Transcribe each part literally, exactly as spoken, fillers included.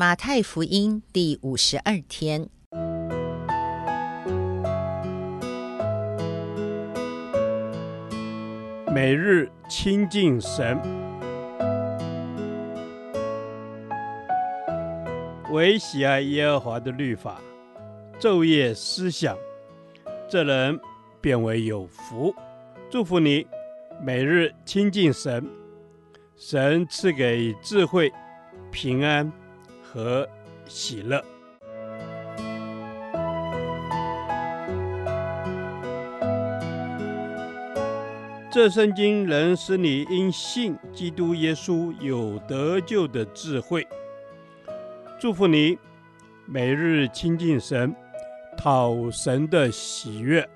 马太福音第五十二天。每日亲近神，唯喜爱耶和华的律法，昼夜思想，这人便为有福。祝福你，每日亲近神，神赐给智慧、平安和喜乐。这圣经能使你因信基督耶稣有得救的智慧。祝福你，每日亲近神，讨神的喜悦。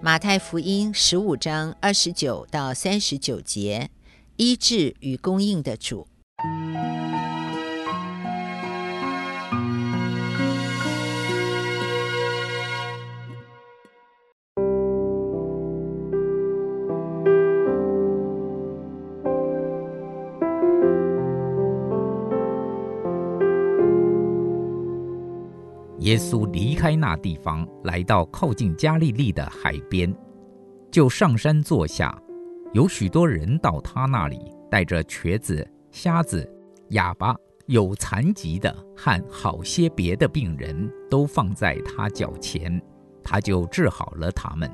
马太福音十五章二十九到三十九节，医治与供应的主。耶稣离开那地方，来到靠近加利利的海边，就上山坐下。有许多人到他那里，带着瘸子、瞎子、哑巴、有残疾的和好些别的病人，都放在他脚前，他就治好了他们。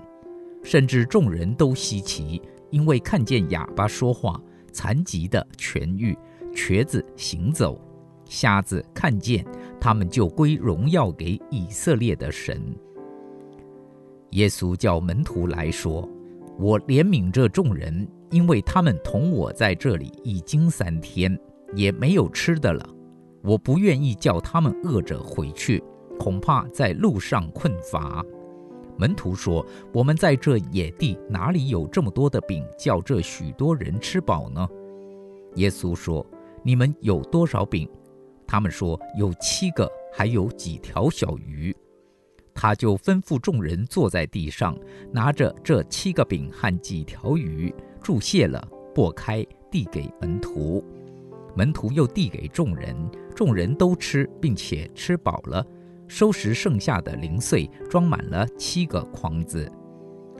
甚至众人都稀奇，因为看见哑巴说话，残疾的痊愈，瘸子行走，瞎子看见，他们就归荣耀给以色列的神。耶稣叫门徒来说：我怜悯这众人，因为他们同我在这里已经三天，也没有吃的了。我不愿意叫他们饿着回去，恐怕在路上困乏。门徒说：我们在这野地哪里有这么多的饼，叫这许多人吃饱呢？耶稣说：你们有多少饼？他们说：有七个，还有几条小鱼。他就吩咐众人坐在地上，拿着这七个饼和几条鱼，祝谢了，擘开，递给门徒。门徒又递给众人，众人都吃，并且吃饱了，收拾剩下的零碎，装满了七个筐子。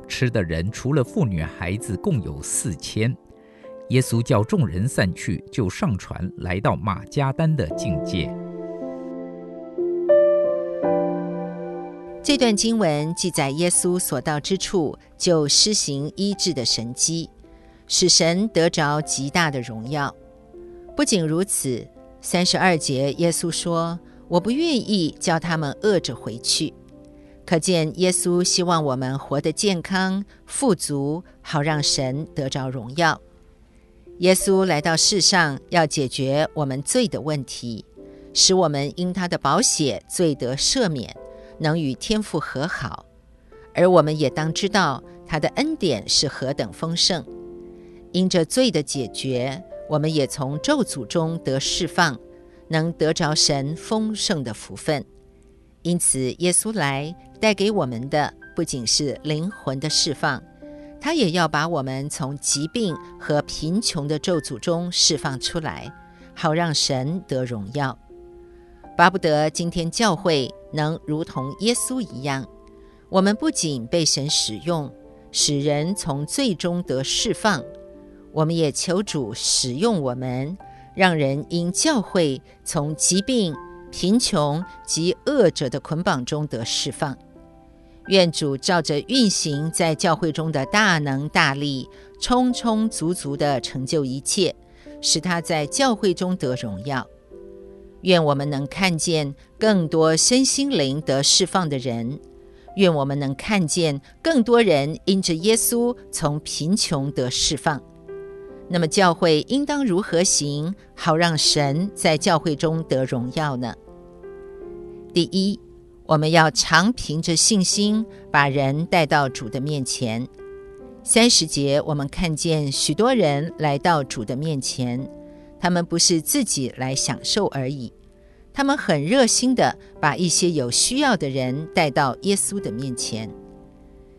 吃的人除了妇女孩子，共有四千。耶稣叫众人散去，就上船来到马加丹的境界。这段经文记载耶稣所到之处就施行医治的神迹，使神得着极大的荣耀。不仅如此，三十二节耶稣说：我不愿意叫他们饿着回去。可见耶稣希望我们活得健康富足，好让神得着荣耀。耶稣来到世上，要解决我们罪的问题，使我们因他的宝血罪得赦免，能与天父和好。而我们也当知道他的恩典是何等丰盛。因着罪的解决，我们也从咒诅中得释放，能得着神丰盛的福分。因此耶稣来带给我们的不仅是灵魂的释放，他也要把我们从疾病和贫穷的咒诅中释放出来，好让神得荣耀。巴不得今天教会能如同耶稣一样，我们不仅被神使用，使人从罪中得释放，我们也求主使用我们，让人因教会从疾病、贫穷及恶者的捆绑中得释放。愿主照着运行在教会中的大能大力，充充足足地成就一切，使他在教会中得荣耀。愿我们能看见更多身心灵得释放的人，愿我们能看见更多人因着耶稣从贫穷得释放。那么教会应当如何行，好让神在教会中得荣耀呢？第一，我们要常凭着信心把人带到主的面前。三十节我们看见许多人来到主的面前，他们不是自己来享受而已，他们很热心地把一些有需要的人带到耶稣的面前。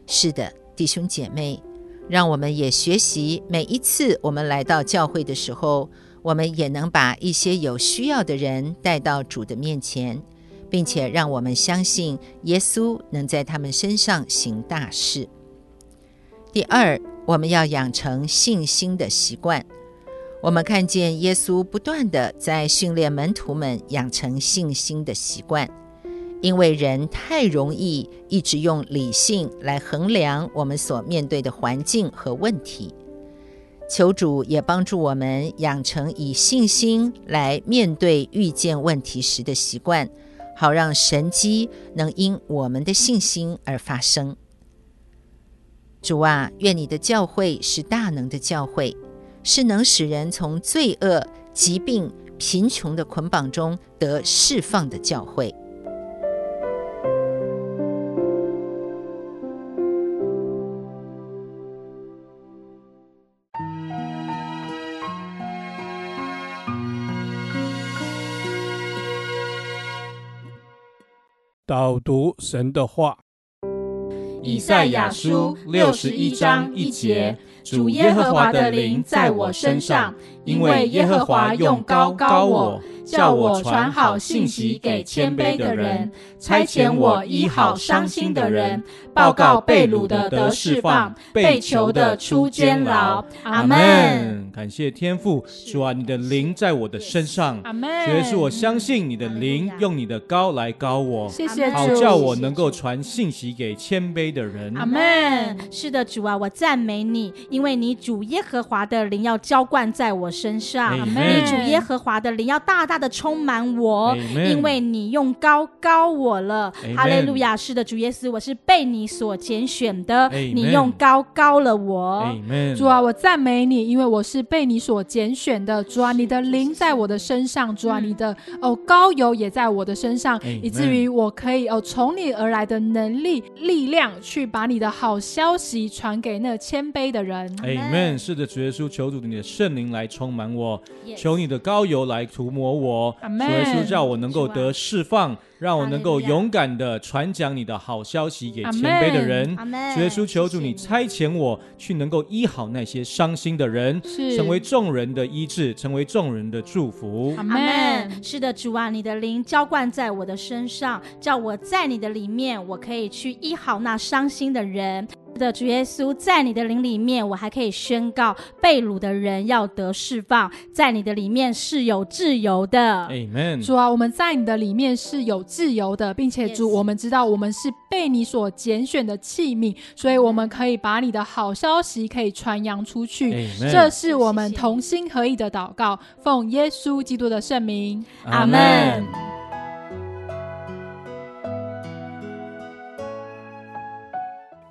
是的，弟兄姐妹，让我们也学习，每一次我们来到教会的时候，我们也能把一些有需要的人带到主的面前，并且让我们相信耶稣能在他们身上行大事。第二，我们要养成信心的习惯。我们看见耶稣不断地在训练门徒们养成信心的习惯，因为人太容易一直用理性来衡量我们所面对的环境和问题。求主也帮助我们养成以信心来面对遇见问题时的习惯，好让神迹能因我们的信心而发生。主啊，愿你的教会是大能的教会，是能使人从罪恶、疾病、贫穷的捆绑中得释放的教会。导读神的话，以赛亚书六十一章一节，主耶和华的灵在我身上，因为耶和华用膏膏我，叫我传好信息给谦卑的人，差遣我医好伤心的人，报告被掳的得释放，被囚的出监牢。阿们。感谢天父，主啊，你的灵在我的身上，阿们。主耶稣，我相信你的灵用你的膏来膏我，谢谢主，好叫我能够传信息给谦卑的人。阿们。是的，主啊，我赞美你，因为你主耶和华的灵要浇灌在我身上，你主耶和华的灵要大大的充满我，因为你用膏膏我了。哈利路亚！是的，主耶稣，我是被你所拣选的，你用膏膏了我。主啊，我赞美你，因为我是被你所拣选的。主啊，你的灵在我的身上，主啊，你的哦膏油也在我的身上，以至于我可以哦从你而来的能力力量去把你的好消息传给那谦卑的人。Amen。 是的，主耶稣，求主你的圣灵来充满我， yes。 求你的膏油来涂抹我，主耶稣，叫我能够得释放，让我能够勇敢的传讲你的好消息给谦卑的人。主耶稣，求主你差遣我去能够医好那些伤心的人，成为众人的医治，成为众人的祝福。阿们。是的，主啊，你的灵浇灌在我的身上，叫我在你的里面，我可以去医好那伤心的人。是的，主耶稣，在你的灵里面，我还可以宣告被掳的人要得释放，在你的里面是有自由的。 Amen。 主啊，我们在你的里面是有自由的，并且主， yes。 我们知道我们是被你所拣选的器皿，所以我们可以把你的好消息可以传扬出去。 Amen。 这是我们同心合意的祷告，奉耶稣基督的圣名，阿们。